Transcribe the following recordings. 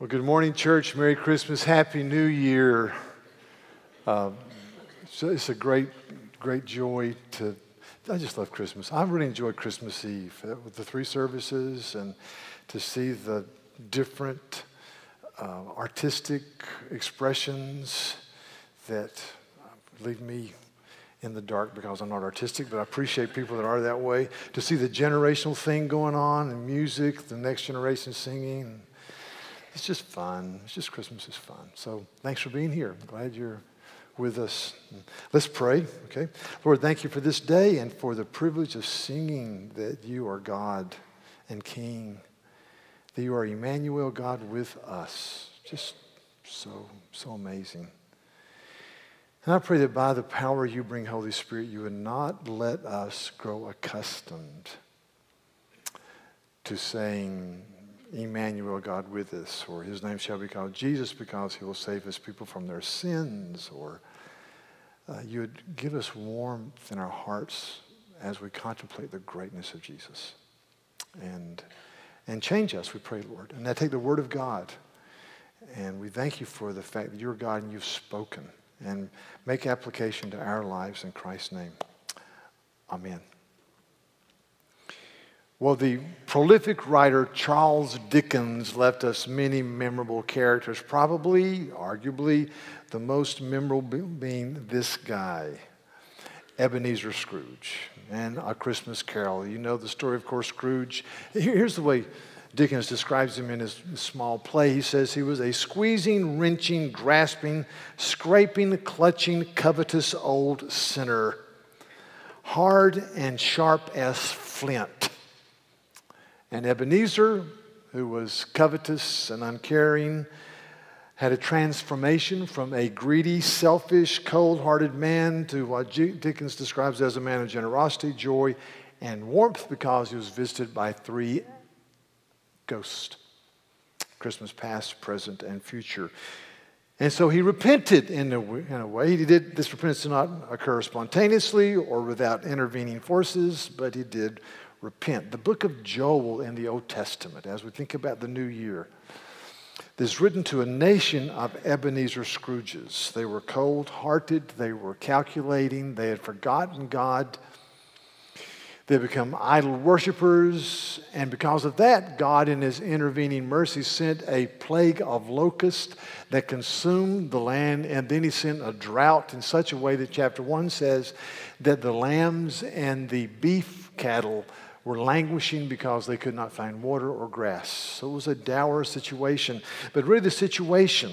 Well, good morning, church. Merry Christmas. Happy New Year. It's a great joy to... I just love Christmas. I really enjoy Christmas Eve with the three services and to see the different artistic expressions that leave me in the dark because I'm not artistic, but I appreciate people that are that way. To see the generational thing going on and music, the next generation singing. It's just fun. It's just Christmas is fun. So thanks for being here. I'm glad you're with us. Let's pray, okay? Lord, thank you for this day and for the privilege of singing that you are God and King, that you are Emmanuel, God with us. Just so amazing. And I pray that by the power you bring, Holy Spirit, you would not let us grow accustomed to saying, Emmanuel, God with us, or his name shall be called Jesus because he will save his people from their sins, or you would give us warmth in our hearts as we contemplate the greatness of Jesus. And change us, we pray, Lord. And I take the word of God, and we thank you for the fact that you're God and you've spoken, and make application to our lives in Christ's name. Amen. Well, the prolific writer Charles Dickens left us many memorable characters, probably, arguably, the most memorable being this guy, Ebenezer Scrooge, and A Christmas Carol. You know the story, of course, Scrooge. Here's the way Dickens describes him in his small play. He says he was a squeezing, wrenching, grasping, scraping, clutching, covetous old sinner, hard and sharp as flint. And Ebenezer, who was covetous and uncaring, had a transformation from a greedy, selfish, cold-hearted man to what Dickens describes as a man of generosity, joy, and warmth because he was visited by three ghosts, Christmas past, present, and future. And so he repented in a way. He did. This repentance did not occur spontaneously or without intervening forces, but he did repent. The book of Joel in the Old Testament, as we think about the new year, is written to a nation of Ebenezer Scrooges. They were cold-hearted. They were calculating. They had forgotten God. They become idol worshipers. And because of that, God in his intervening mercy sent a plague of locusts that consumed the land. And then he sent a drought in such a way that chapter 1 says that the lambs and the beef cattle were languishing because they could not find water or grass. So it was a dour situation. But really the situation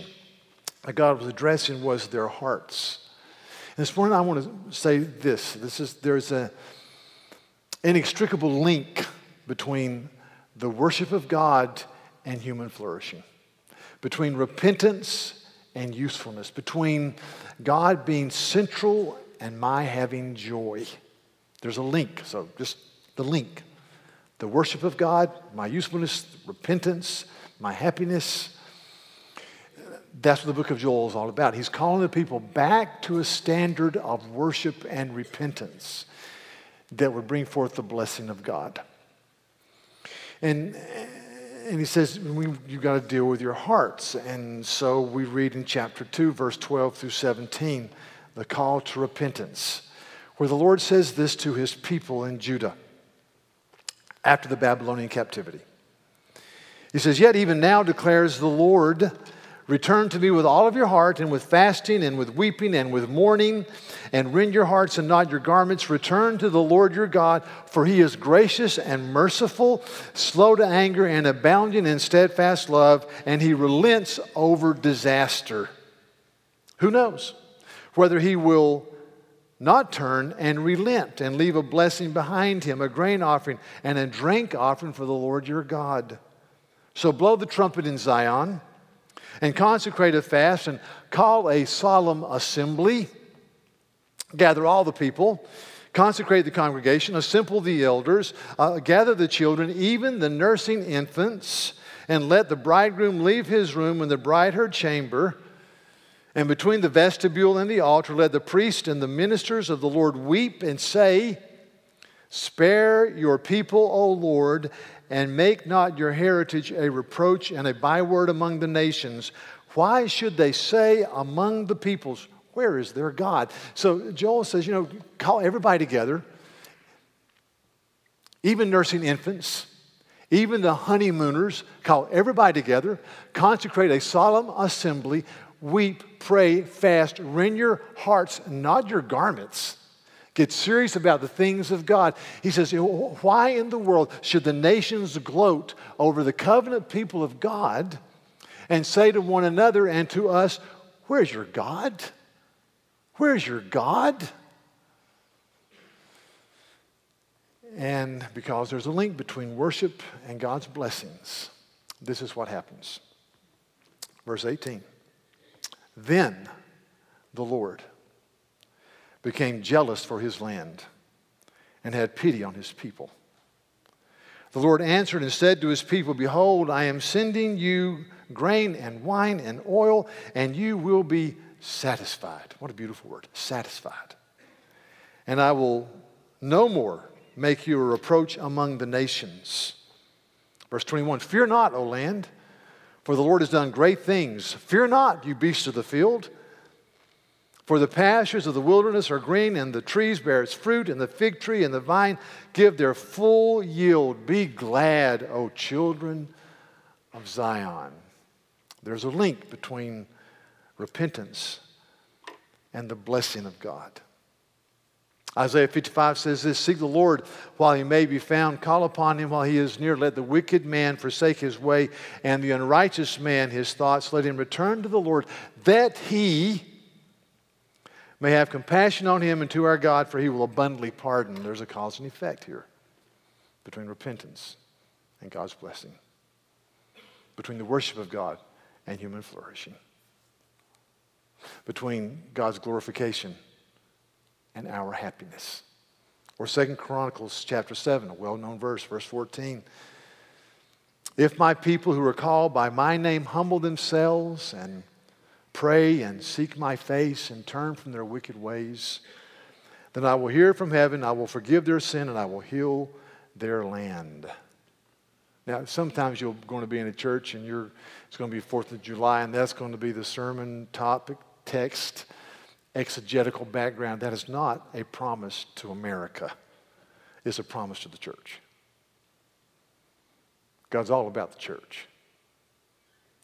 that God was addressing was their hearts. And this morning I want to say this. There's an inextricable link between the worship of God and human flourishing, between repentance and usefulness, between God being central and my having joy. There's a link, so just the link. The worship of God, my usefulness, repentance, my happiness. That's what the book of Joel is all about. He's calling the people back to a standard of worship and repentance that would bring forth the blessing of God. And he says, you've got to deal with your hearts. And so we read in chapter 2, verse 12 through 17, the call to repentance, where the Lord says this to his people in Judah after the Babylonian captivity. He says, "Yet even now declares the Lord, return to me with all of your heart and with fasting and with weeping and with mourning and rend your hearts and not your garments. Return to the Lord your God, for he is gracious and merciful, slow to anger and abounding in steadfast love, and he relents over disaster." Who knows whether he will not turn and relent and leave a blessing behind him, a grain offering and a drink offering for the Lord your God. So blow the trumpet in Zion and consecrate a fast and call a solemn assembly. Gather all the people, consecrate the congregation, assemble the elders, gather the children, even the nursing infants, and let the bridegroom leave his room and the bride her chamber. And between the vestibule and the altar, let the priest and the ministers of the Lord weep and say, Spare your people, O Lord, and make not your heritage a reproach and a byword among the nations. Why should they say among the peoples, where is their God? So Joel says, you know, call everybody together, even nursing infants, even the honeymooners, call everybody together, consecrate a solemn assembly, weep, pray, fast, rend your hearts, not your garments. Get serious about the things of God. He says, why in the world should the nations gloat over the covenant people of God and say to one another and to us, where's your God? Where's your God? And because there's a link between worship and God's blessings, this is what happens. Verse 18. Then the Lord became jealous for his land and had pity on his people. The Lord answered and said to his people, behold, I am sending you grain and wine and oil, and you will be satisfied. What a beautiful word, satisfied. And I will no more make you a reproach among the nations. Verse 21, fear not, O land, for the Lord has done great things. Fear not, you beasts of the field. For the pastures of the wilderness are green, and the trees bear its fruit, and the fig tree and the vine give their full yield. Be glad, O children of Zion. There's a link between repentance and the blessing of God. Isaiah 55 says this, seek the Lord while he may be found. Call upon him while he is near. Let the wicked man forsake his way, and the unrighteous man his thoughts. Let him return to the Lord, that he may have compassion on him and to our God, for he will abundantly pardon. There's a cause and effect here between repentance and God's blessing, between the worship of God and human flourishing, between God's glorification and our happiness. Or 2 Chronicles chapter 7, a well-known verse, verse 14. If my people who are called by my name humble themselves and pray and seek my face and turn from their wicked ways, then I will hear from heaven, I will forgive their sin, and I will heal their land. Now, sometimes you're going to be in a church and it's going to be 4th of July, and that's going to be the sermon topic, text, exegetical background. That is not a promise to America. It's a promise to the church. God's all about the church.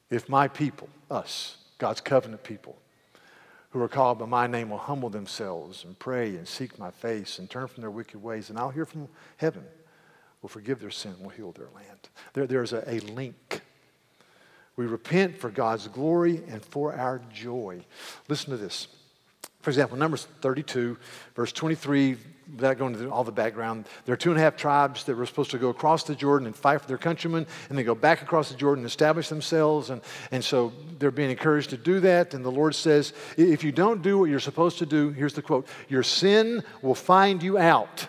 If my people, us, God's covenant people, who are called by my name will humble themselves and pray and seek my face and turn from their wicked ways, and I'll hear from heaven, will forgive their sin, will heal their land. There's a link. We repent for God's glory and for our joy. Listen to this. For example, Numbers 32, verse 23, without going into all the background, there are 2.5 tribes that were supposed to go across the Jordan and fight for their countrymen, and they go back across the Jordan and establish themselves, and so they're being encouraged to do that, and the Lord says, if you don't do what you're supposed to do, here's the quote, your sin will find you out.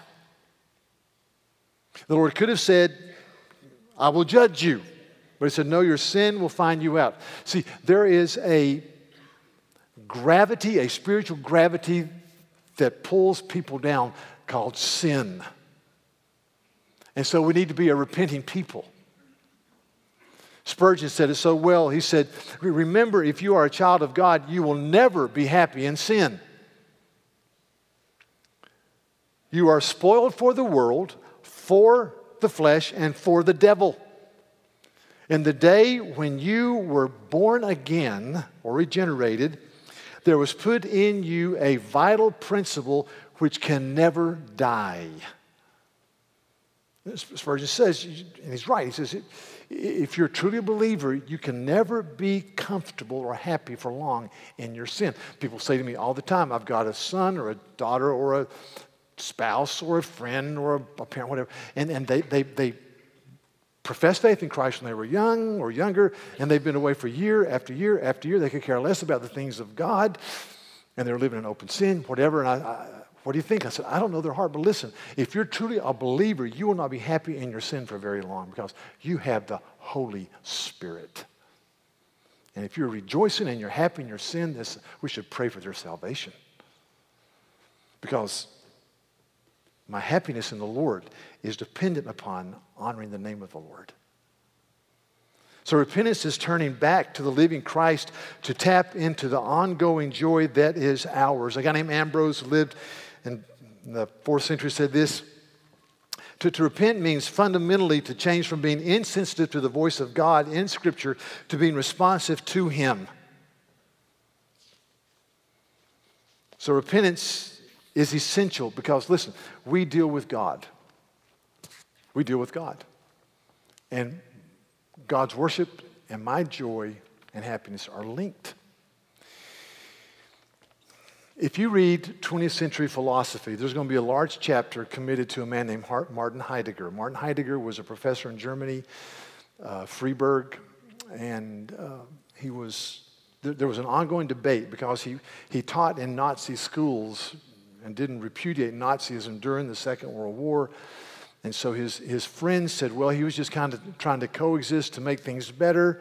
The Lord could have said, I will judge you. But he said, no, your sin will find you out. See, there is a gravity, a spiritual gravity that pulls people down called sin. And so we need to be a repenting people. Spurgeon said it so well. He said, remember, if you are a child of God, you will never be happy in sin. You are spoiled for the world, for the flesh, and for the devil. In the day when you were born again or regenerated, there was put in you a vital principle which can never die. Spurgeon says, and he's right, he says, if you're truly a believer, you can never be comfortable or happy for long in your sin. People say to me all the time, I've got a son or a daughter or a spouse or a friend or a parent, whatever, and they professed faith in Christ when they were young or younger, and they've been away for year after year after year. They could care less about the things of God, and they're living in open sin, whatever, and I what do you think? I said, I don't know their heart, but listen, if you're truly a believer, you will not be happy in your sin for very long because you have the Holy Spirit. And if you're rejoicing and you're happy in your sin, we should pray for their salvation because My happiness in the Lord is dependent upon honoring the name of the Lord. So repentance is turning back to the living Christ to tap into the ongoing joy that is ours. A guy named Ambrose lived in the 4th century, said this: to repent means fundamentally to change from being insensitive to the voice of God in Scripture to being responsive to Him. So repentance is essential because, listen, we deal with God. We deal with God. And God's worship and my joy and happiness are linked. If you read 20th century philosophy, there's going to be a large chapter committed to a man named Martin Heidegger. Martin Heidegger was a professor in Germany, Freiburg, and he was, there was an ongoing debate because he taught in Nazi schools and didn't repudiate Nazism during the Second World War. And so his friends said, well, he was just kind of trying to coexist to make things better.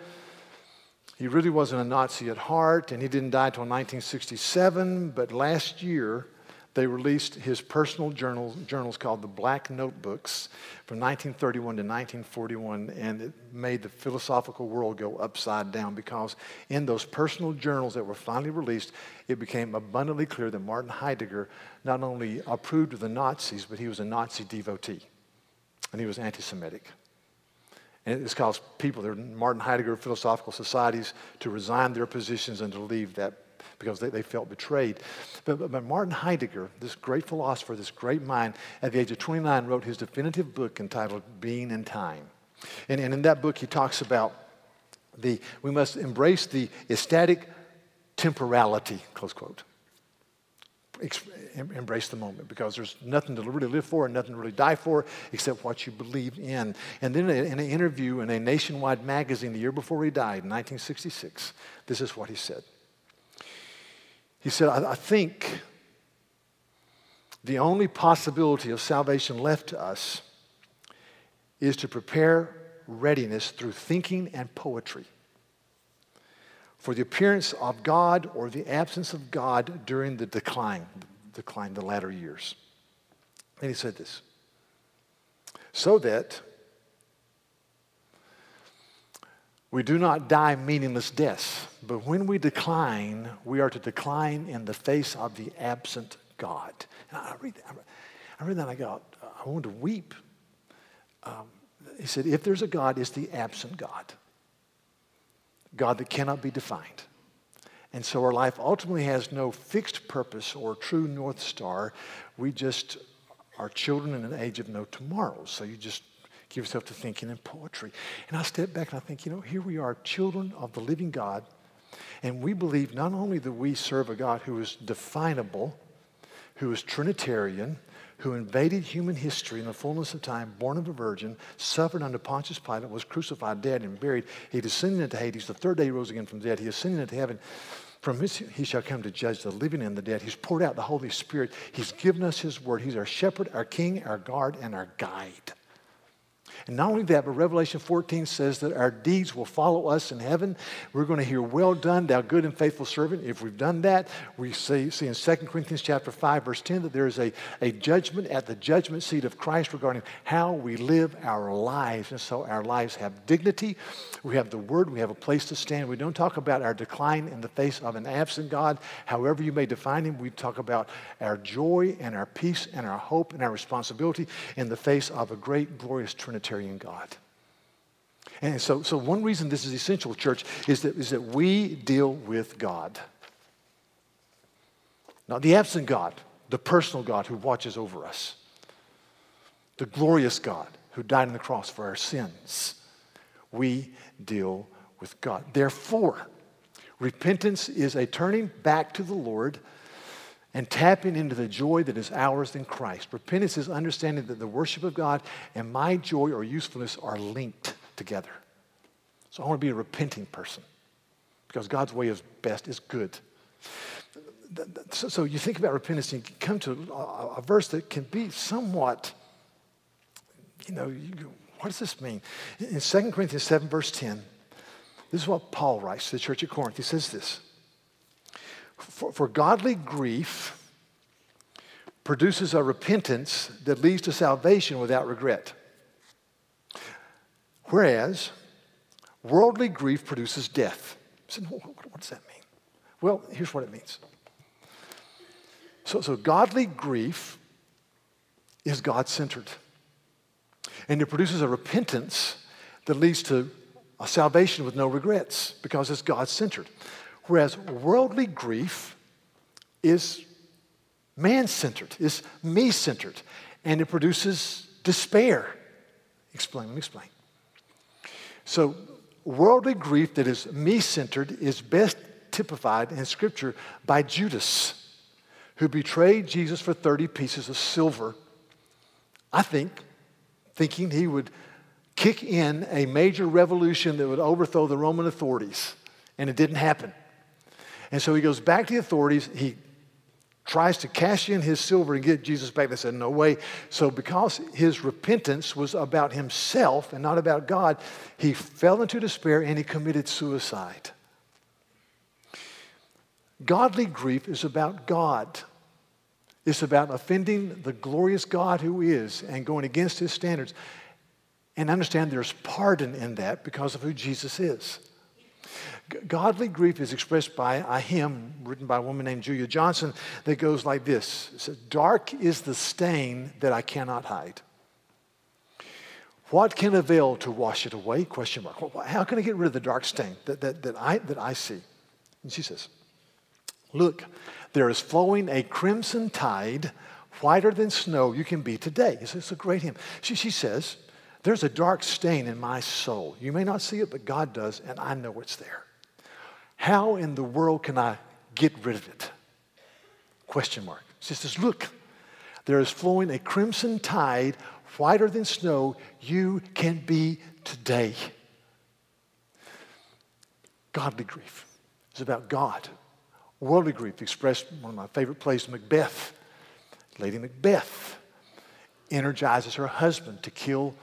He really wasn't a Nazi at heart, and he didn't die until 1967, but last year they released his personal journals called the Black Notebooks from 1931 to 1941, and it made the philosophical world go upside down because in those personal journals that were finally released, it became abundantly clear that Martin Heidegger not only approved of the Nazis, but he was a Nazi devotee, and he was anti-Semitic. And it's caused people, Martin Heidegger philosophical societies, to resign their positions and to leave that because they felt betrayed. But Martin Heidegger, this great philosopher, this great mind, at the age of 29 wrote his definitive book entitled Being and Time. And in that book he talks about we must embrace the ecstatic temporality, close quote. Embrace the moment because there's nothing to really live for and nothing to really die for except what you believe in. And then in an interview in a nationwide magazine the year before he died in 1966, this is what he said. He said, I think the only possibility of salvation left to us is to prepare readiness through thinking and poetry for the appearance of God or the absence of God during the decline, the latter years. And he said this, so that we do not die meaningless deaths, but when we decline, we are to decline in the face of the absent God. And I read that and I go, I wanted to weep. He said, if there's a God, it's the absent God. God that cannot be defined. And so our life ultimately has no fixed purpose or true North Star. We just are children in an age of no tomorrow. So you just give yourself to thinking and poetry. And I step back and I think, you know, here we are, children of the living God, and we believe not only that we serve a God who is definable, who is Trinitarian, who invaded human history in the fullness of time, born of a virgin, suffered under Pontius Pilate, was crucified, dead, and buried. He descended into Hades. The third day he rose again from the dead. He ascended into heaven. From his he shall come to judge the living and the dead. He's poured out the Holy Spirit. He's given us his word. He's our shepherd, our king, our guard, and our guide. And not only that, but Revelation 14 says that our deeds will follow us in heaven. We're going to hear, well done, thou good and faithful servant. If we've done that, we see in 2 Corinthians chapter 5, verse 10, that there is a judgment at the judgment seat of Christ regarding how we live our lives. And so our lives have dignity. We have the word. We have a place to stand. We don't talk about our decline in the face of an absent God. However you may define him, we talk about our joy and our peace and our hope and our responsibility in the face of a great, glorious Trinity. God. And so one reason this is essential, church, is that we deal with God. Not the absent God, the personal God who watches over us. The glorious God who died on the cross for our sins. We deal with God. Therefore, repentance is a turning back to the Lord and tapping into the joy that is ours in Christ. Repentance is understanding that the worship of God and my joy or usefulness are linked together. So I want to be a repenting person because God's way is best, is good. So you think about repentance and you come to a verse that can be somewhat, you know, what does this mean? In 2 Corinthians 7, verse 10, this is what Paul writes to the church at Corinth. He says this, For godly grief produces a repentance that leads to salvation without regret. Whereas worldly grief produces death. So, what does that mean? Well, here's what it means. So godly grief is God-centered. And it produces a repentance that leads to a salvation with no regrets because it's God-centered. Whereas worldly grief is man-centered, is me-centered, and it produces despair. Explain, let me explain. So worldly grief that is me-centered is best typified in Scripture by Judas, who betrayed Jesus for 30 pieces of silver, I think, thinking he would kick in a major revolution that would overthrow the Roman authorities, and it didn't happen. And so he goes back to the authorities, he tries to cash in his silver and get Jesus back. They said, no way. So because his repentance was about himself and not about God, he fell into despair and he committed suicide. Godly grief is about God. It's about offending the glorious God who is and going against his standards. And understand there's pardon in that because of who Jesus is. Godly grief is expressed by a hymn written by a woman named Julia Johnson that goes like this. It says, dark is the stain that I cannot hide. What can avail to wash it away? Question mark. How can I get rid of the dark stain that I see? And she says, look, there is flowing a crimson tide, whiter than snow you can be today. It's a great hymn. She says, there's a dark stain in my soul. You may not see it, but God does, and I know it's there. How in the world can I get rid of it? Question mark. She says, look, there is flowing a crimson tide, whiter than snow you can be today. Godly grief is about God. Worldly grief expressed in one of my favorite plays, Macbeth. Lady Macbeth energizes her husband to kill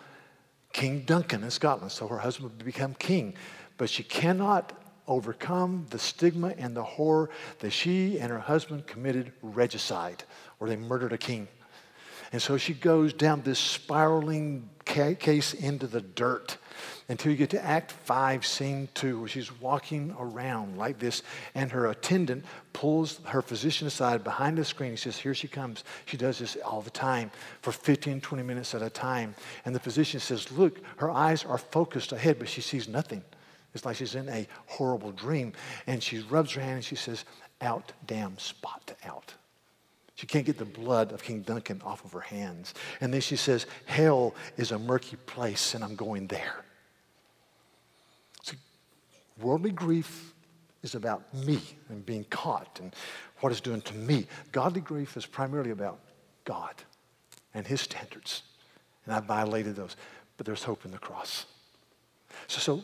King Duncan in Scotland, so her husband would become king. But she cannot overcome the stigma and the horror that she and her husband committed regicide, or they murdered a king. And so she goes down this spiraling case into the dirt until you get to Act 5, Scene 2, where she's walking around like this, and her attendant pulls her physician aside behind the screen. He says, here she comes. She does this all the time for 15, 20 minutes at a time. And the physician says, look, her eyes are focused ahead, but she sees nothing. It's like she's in a horrible dream. And she rubs her hand and she says, out, damn spot, out. She can't get the blood of King Duncan off of her hands. And then she says, hell is a murky place, and I'm going there. So worldly grief is about me and being caught and what it's doing to me. Godly grief is primarily about God and his standards. And I violated those. But there's hope in the cross. So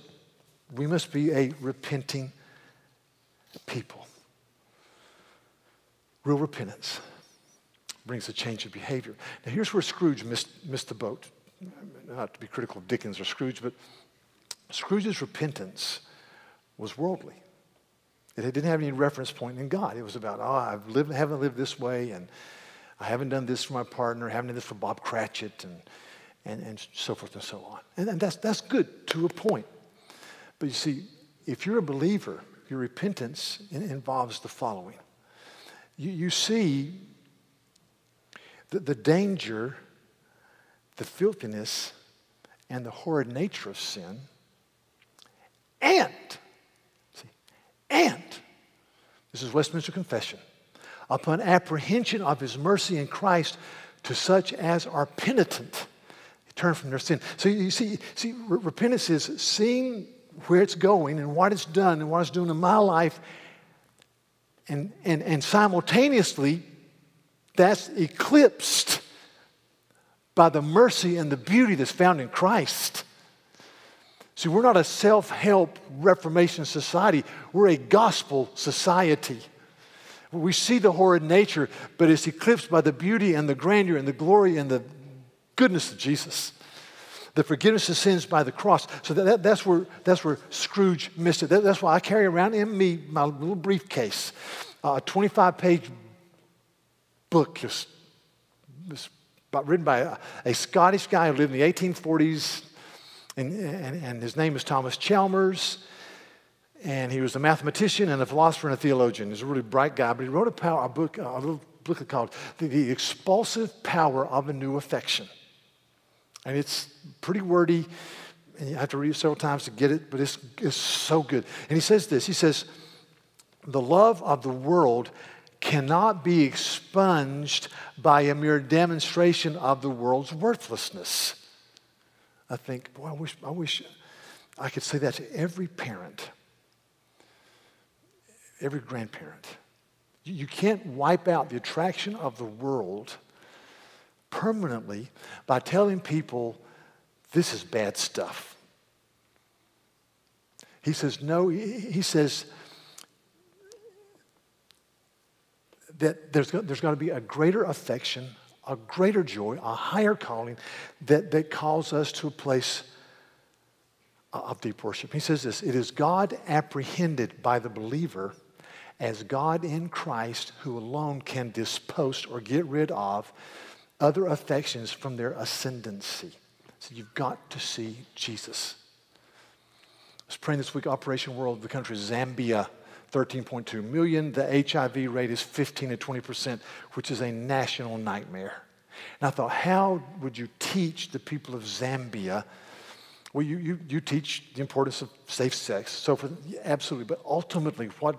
we must be a repenting people. Real repentance brings a change of behavior. Now, here's where Scrooge missed the boat. Not to be critical of Dickens or Scrooge, but Scrooge's repentance was worldly. It didn't have any reference point in God. It was about, oh, haven't lived this way, and I haven't done this for my partner, I haven't done this for Bob Cratchit, and so forth and so on. And that's good to a point. But you see, if you're a believer, your repentance involves the following. You see the danger, the filthiness, and the horrid nature of sin, and this is Westminster Confession, upon apprehension of his mercy in Christ to such as are penitent, turn from their sin. So you see, repentance is seeing where it's going and what it's done and what it's doing in my life, and simultaneously, that's eclipsed by the mercy and the beauty that's found in Christ. See, we're not a self-help Reformation society. We're a gospel society. We see the horrid nature, but it's eclipsed by the beauty and the grandeur and the glory and the goodness of Jesus. The forgiveness of sins by the cross. So that's where Scrooge missed it. That's why I carry around in me my little briefcase, a 25-page book, just written by a Scottish guy who lived in the 1840s, and his name is Thomas Chalmers. And he was a mathematician and a philosopher and a theologian. He's a really bright guy, but he wrote a book called The Expulsive Power of a New Affection. And it's pretty wordy, and you have to read it several times to get it, but it's so good. And he says this, he says, the love of the world cannot be expunged by a mere demonstration of the world's worthlessness. I think, boy, I wish I could say that to every parent, every grandparent. You can't wipe out the attraction of the world permanently by telling people this is bad stuff. He says, no, he says that there's got to be a greater affection, a greater joy, a higher calling that calls us to a place of deep worship. He says this, it is God apprehended by the believer as God in Christ who alone can dispost or get rid of other affections from their ascendancy. So you've got to see Jesus. I was praying this week, Operation World, the country Zambia, 13.2 million. The HIV rate is 15 to 20%, which is a national nightmare. And I thought, how would you teach the people of Zambia? Well, you teach the importance of safe sex. So absolutely, but ultimately, what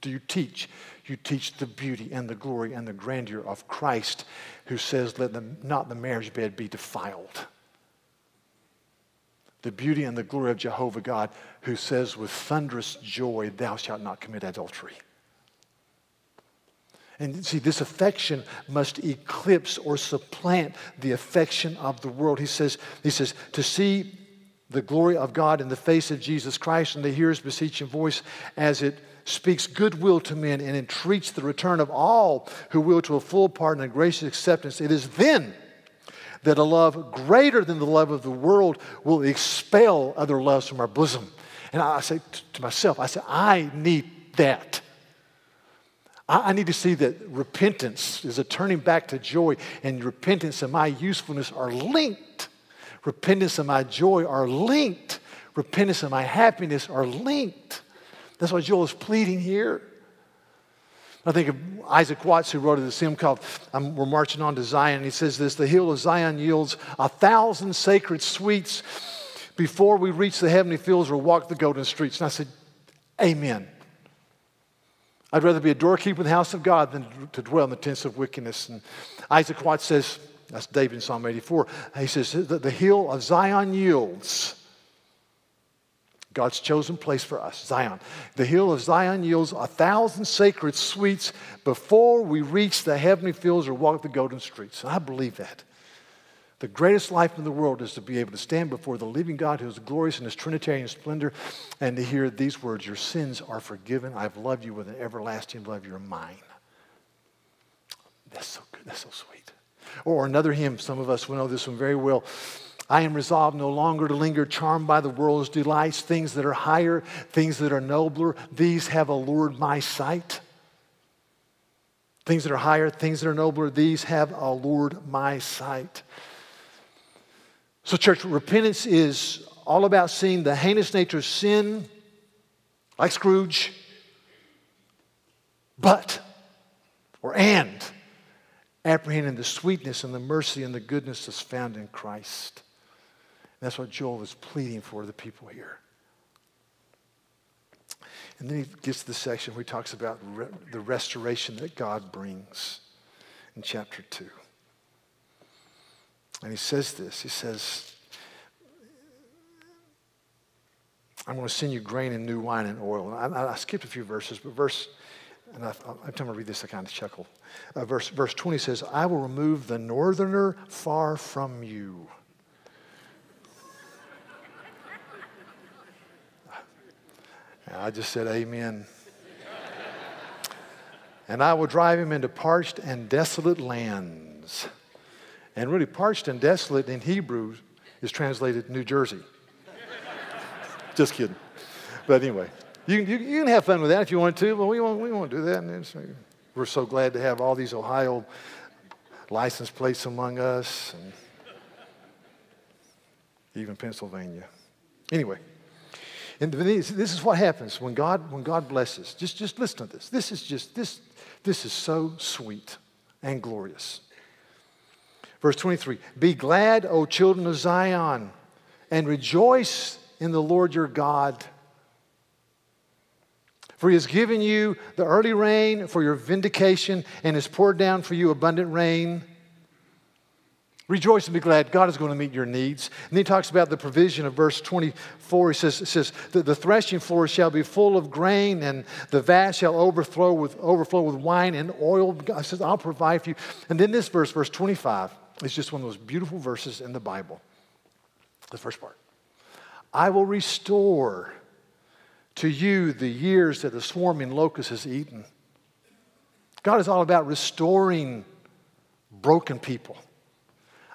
do you teach? You teach the beauty and the glory and the grandeur of Christ, who says, let not the marriage bed be defiled. The beauty and the glory of Jehovah God, who says with thunderous joy, thou shalt not commit adultery. And see, this affection must eclipse or supplant the affection of the world. He says, to see the glory of God in the face of Jesus Christ and to hear his beseeching voice as it speaks goodwill to men and entreats the return of all who will to a full pardon and gracious acceptance. It is then that a love greater than the love of the world will expel other loves from our bosom. And I say to myself, I need that. I need to see that repentance is a turning back to joy, and repentance and my usefulness are linked. Repentance and my joy are linked. Repentance and my happiness are linked. That's why Joel is pleading here. I think of Isaac Watts, who wrote this hymn called We're Marching on to Zion. He says this, the hill of Zion yields 1,000 sacred sweets before we reach the heavenly fields or walk the golden streets. And I said, amen. I'd rather be a doorkeeper in the house of God than to dwell in the tents of wickedness. And Isaac Watts says, that's David in Psalm 84. He says, the hill of Zion yields. God's chosen place for us, Zion. The hill of Zion yields 1,000 sacred sweets before we reach the heavenly fields or walk the golden streets. And I believe that. The greatest life in the world is to be able to stand before the living God who is glorious in his Trinitarian splendor and to hear these words, your sins are forgiven. I've loved you with an everlasting love. You're mine. That's so good. That's so sweet. Or another hymn, some of us will know this one very well. I am resolved no longer to linger, charmed by the world's delights, things that are higher, things that are nobler, these have allured my sight. Things that are higher, things that are nobler, these have allured my sight. So church, repentance is all about seeing the heinous nature of sin, like Scrooge, and apprehending the sweetness and the mercy and the goodness that's found in Christ. That's what Joel is pleading for the people here. And then he gets to the section where he talks about the restoration that God brings in chapter 2. And he says this. He says, I'm going to send you grain and new wine and oil. And I skipped a few verses, but every time I read this, I kind of chuckle. Verse 20 says, I will remove the northerner far from you. I just said amen. And I will drive him into parched and desolate lands. And really, parched and desolate in Hebrew is translated New Jersey. Just kidding. But anyway, you can have fun with that if you want to, but we won't do that. We're so glad to have all these Ohio license plates among us, and even Pennsylvania. Anyway, and this is what happens when God blesses. Just listen to this. This is so sweet and glorious. Verse 23, be glad, O children of Zion, and rejoice in the Lord your God. For he has given you the early rain for your vindication and has poured down for you abundant rain. Rejoice and be glad. God is going to meet your needs. And then he talks about the provision of verse 24. He says the threshing floor shall be full of grain, and the vats shall overflow with wine and oil. God says, I'll provide for you. And then this verse, verse 25, is just one of those beautiful verses in the Bible. The first part. I will restore to you the years that the swarming locust has eaten. God is all about restoring broken people.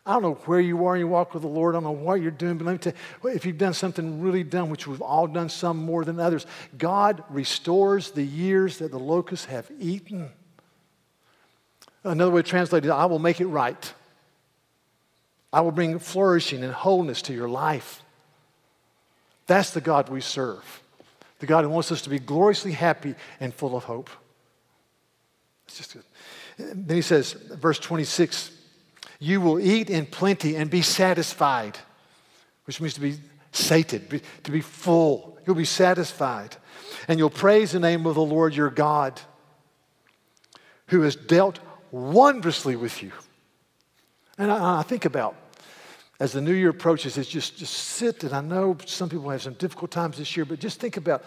I don't know where you are in your walk with the Lord. I don't know what you're doing, but let me tell you, if you've done something really dumb, which we've all done, some more than others, God restores the years that the locusts have eaten. Another way to translate it, I will make it right. I will bring flourishing and wholeness to your life. That's the God we serve, the God who wants us to be gloriously happy and full of hope. It's just good. Then he says, verse 26, you will eat in plenty and be satisfied, which means to be sated, to be full. You'll be satisfied. And you'll praise the name of the Lord your God, who has dealt wondrously with you. And I think about, as the new year approaches, it's just sit, and I know some people have some difficult times this year, but just think about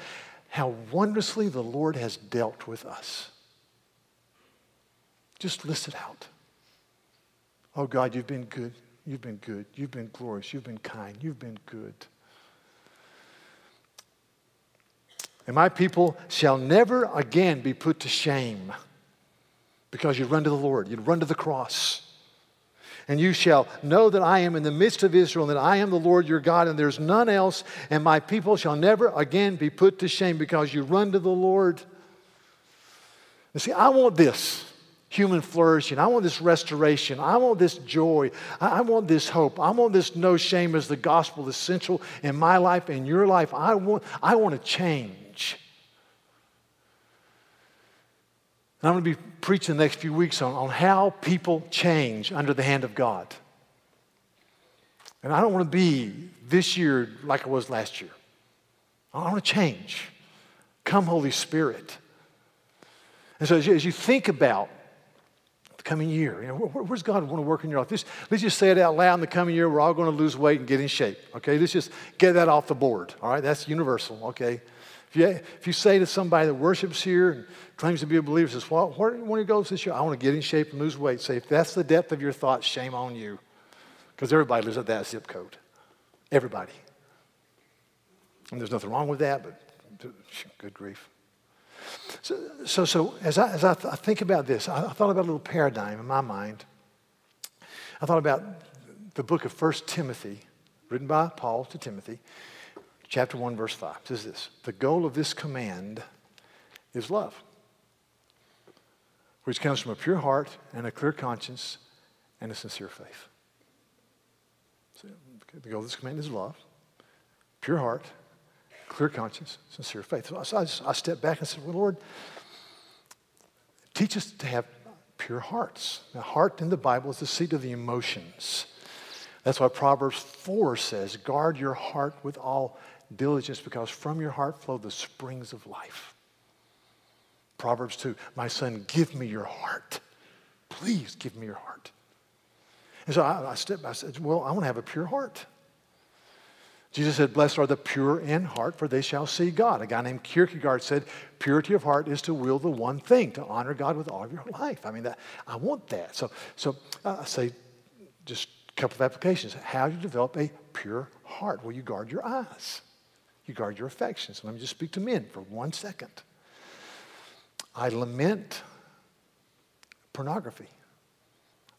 how wondrously the Lord has dealt with us. Just list it out. Oh, God, you've been good. You've been good. You've been glorious. You've been kind. You've been good. And my people shall never again be put to shame, because you run to the Lord. You run to the cross. And you shall know that I am in the midst of Israel, and that I am the Lord your God, and there's none else. And my people shall never again be put to shame, because you run to the Lord. And see, I want this human flourishing. I want this restoration. I want this joy. I want this hope. I want this no shame as the gospel essential in my life and your life. I want to change. And I'm going to be preaching the next few weeks on how people change under the hand of God. And I don't want to be this year like I was last year. I want to change. Come, Holy Spirit. And so as you think about coming year, you know, where's God want to work in your life? Let's just say it out loud. In the coming year, we're all going to lose weight and get in shape, okay? Let's just get that off the board, all right? That's universal, okay? If you say to somebody that worships here and claims to be a believer, says, well, where do you want to go this year? I want to get in shape and lose weight. Say, if that's the depth of your thoughts, shame on you, because everybody lives at that zip code, everybody. And there's nothing wrong with that, but good grief. So as I think about this, I thought about a little paradigm in my mind. I thought about the book of 1 Timothy, written by Paul to Timothy, chapter 1, verse 5. It says this, the goal of this command is love, which comes from a pure heart and a clear conscience and a sincere faith. So the goal of this command is love, pure heart, clear conscience, sincere faith. So I stepped back and said, well, Lord, teach us to have pure hearts. Now, heart in the Bible is the seat of the emotions. That's why Proverbs 4 says, guard your heart with all diligence, because from your heart flow the springs of life. Proverbs 2, my son, give me your heart. Please give me your heart. And so I stepped back and said, well, I want to have a pure heart. Jesus said, blessed are the pure in heart, for they shall see God. A guy named Kierkegaard said, purity of heart is to will the one thing, to honor God with all of your life. I mean, I want that. So I say just a couple of applications. How do you develop a pure heart? Well, you guard your eyes. You guard your affections. Let me just speak to men for 1 second. I lament pornography.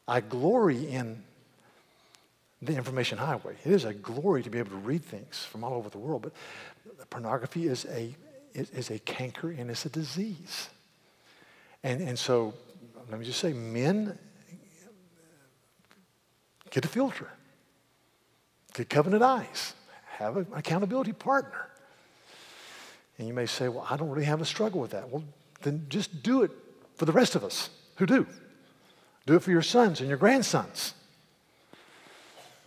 I glory in the information highway. It is a glory to be able to read things from all over the world, but pornography is a canker and it's a disease. And so, let me just say, men, Get a filter. Get covenant eyes. Have an accountability partner. And you may say, well, I don't really have a struggle with that. Well, then just do it for the rest of us who do. Do it for your sons and your grandsons.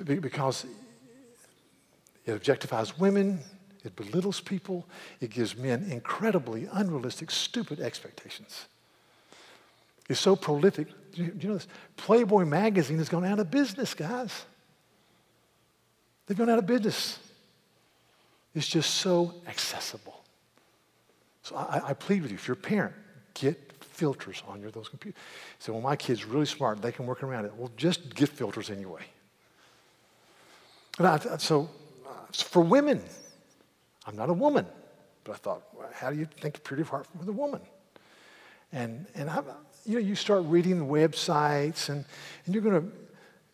Because it objectifies women, it belittles people, it gives men incredibly unrealistic, stupid expectations. It's so prolific. Do you know this? Playboy magazine has gone out of business, guys. They've gone out of business. It's just so accessible. So I plead with you, if you're a parent, get filters on those computers. So, well, my kid's really smart, they can work around it. Well, just get filters anyway. And so for women, I'm not a woman, but I thought, well, how do you think of purity of heart with a woman? And you know, you start reading the websites, and you're going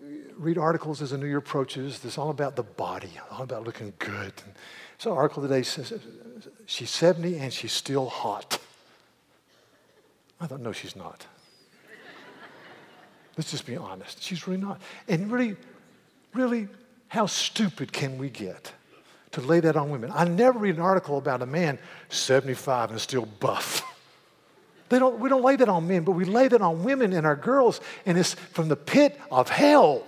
to read articles as the new year approaches that's all about the body, all about looking good. And so an article today says, she's 70 and she's still hot. I thought, no, she's not. Let's just be honest. She's really not. And really, really, how stupid can we get to lay that on women? I never read an article about a man 75 and still buff. We don't lay that on men, but we lay that on women and our girls, and it's from the pit of hell.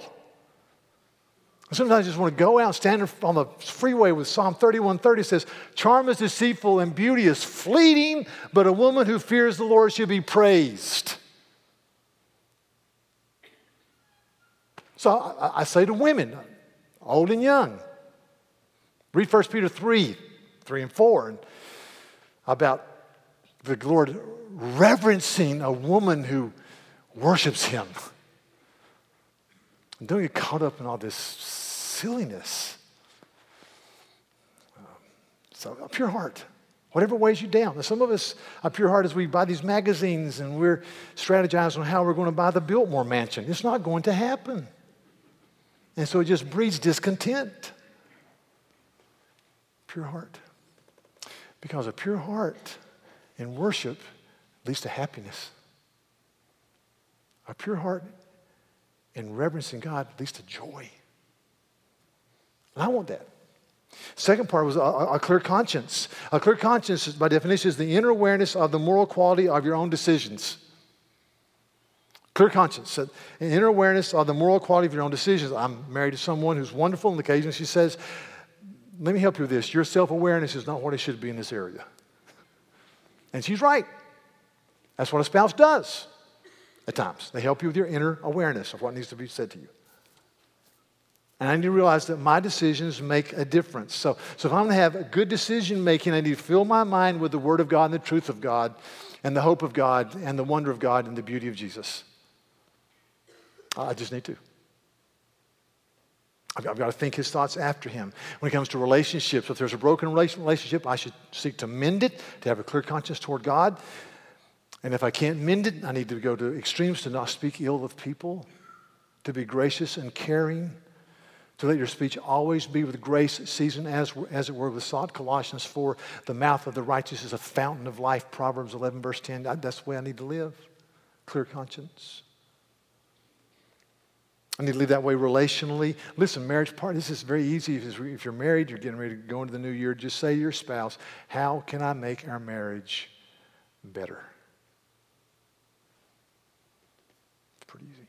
Sometimes I just want to go out, stand on the freeway with Psalm 31:30 says, charm is deceitful and beauty is fleeting, but a woman who fears the Lord should be praised. So I say to women, old and young, read 1 Peter 3 and 4, and about the Lord reverencing a woman who worships him. And don't get caught up in all this silliness. So a pure heart, whatever weighs you down. Now, some of us, a pure heart is we buy these magazines and we're strategizing on how we're going to buy the Biltmore mansion. It's not going to happen. And so it just breeds discontent. Pure heart. Because a pure heart in worship leads to happiness. A pure heart and reverencing God leads to joy. And I want that. Second part was a clear conscience. A clear conscience, by definition, is the inner awareness of the moral quality of your own decisions. Clear conscience. So, an inner awareness of the moral quality of your own decisions. I'm married to someone who's wonderful, and occasionally she says, let me help you with this. Your self-awareness is not what it should be in this area. And she's right. That's what a spouse does. At times, they help you with your inner awareness of what needs to be said to you. And I need to realize that my decisions make a difference. So if I'm going to have a good decision making, I need to fill my mind with the Word of God and the truth of God and the hope of God and the wonder of God and the beauty of Jesus. I just need to. I've got to think his thoughts after him. When it comes to relationships, if there's a broken relationship, I should seek to mend it, to have a clear conscience toward God. And if I can't mend it, I need to go to extremes to not speak ill of people, to be gracious and caring, to let your speech always be with grace, seasoned as it were with salt. Colossians 4, the mouth of the righteous is a fountain of life. Proverbs 11, verse 10, that's the way I need to live. Clear conscience. I need to live that way relationally. Listen, marriage part, this is very easy. If you're married, you're getting ready to go into the new year, just say to your spouse, how can I make our marriage better? Pretty easy.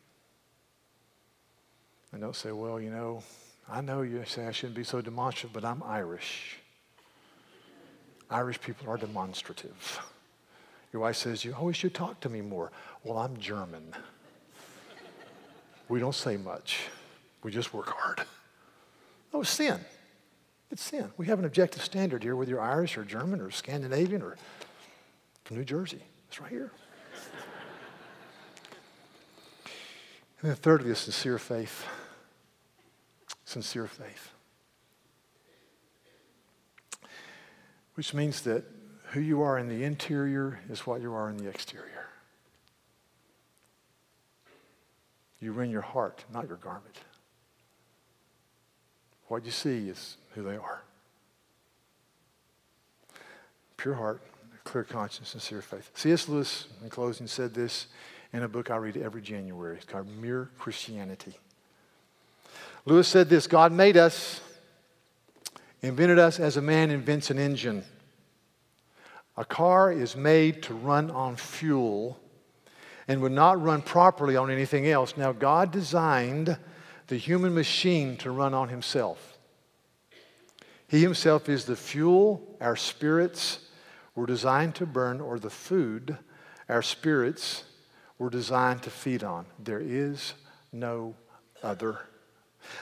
And don't say, well, you know, I know you say I shouldn't be so demonstrative, but I'm Irish. Irish people are demonstrative. Your wife says, you always should talk to me more. Well, I'm German. We don't say much. We just work hard. No, it's sin. It's sin. We have an objective standard here, whether you're Irish or German or Scandinavian or from New Jersey. It's right here. And then thirdly, a sincere faith. Sincere faith. Which means that who you are in the interior is what you are in the exterior. You are in your heart, not your garment. What you see is who they are. Pure heart, clear conscience, sincere faith. C.S. Lewis, in closing, said this in a book I read every January. It's called Mere Christianity. Lewis said this: God made us, invented us as a man invents an engine. A car is made to run on fuel and would not run properly on anything else. Now, God designed the human machine to run on himself. He himself is the fuel our spirits were designed to burn, or the food our spirits were designed to feed on. There is no other.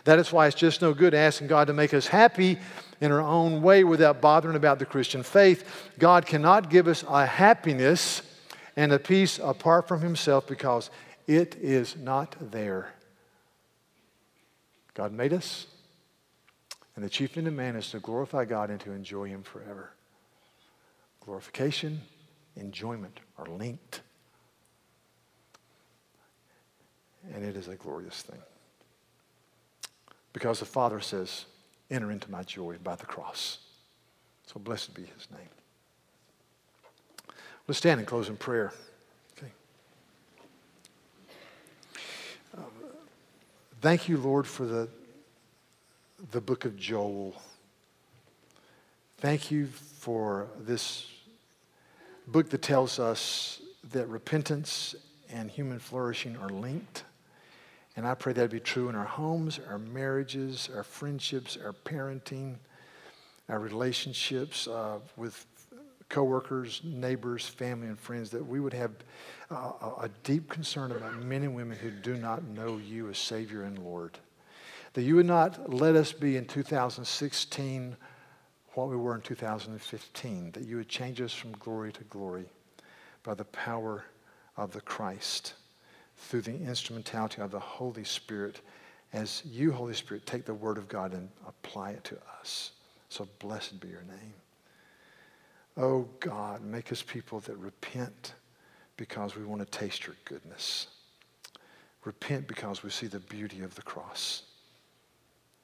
That is why it's just no good asking God to make us happy in our own way without bothering about the Christian faith. God cannot give us a happiness and a peace apart from himself, because it is not there. God made us, and the chief end of man is to glorify God and to enjoy him forever. Glorification, enjoyment are linked, and it is a glorious thing. Because the Father says, enter into my joy by the cross. So blessed be his name. Let's stand and close in prayer. Okay. Thank you, Lord, for the book of Joel. Thank you for this book that tells us that repentance and human flourishing are linked. And I pray that be true in our homes, our marriages, our friendships, our parenting, our relationships with coworkers, neighbors, family, and friends, that we would have a deep concern about men and women who do not know you as Savior and Lord. That you would not let us be in 2016 what we were in 2015. That you would change us from glory to glory by the power of the Christ, through the instrumentality of the Holy Spirit, as you, Holy Spirit, take the Word of God and apply it to us. So blessed be your name. Oh God, make us people that repent because we want to taste your goodness. Repent because we see the beauty of the cross.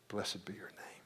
Blessed be your name.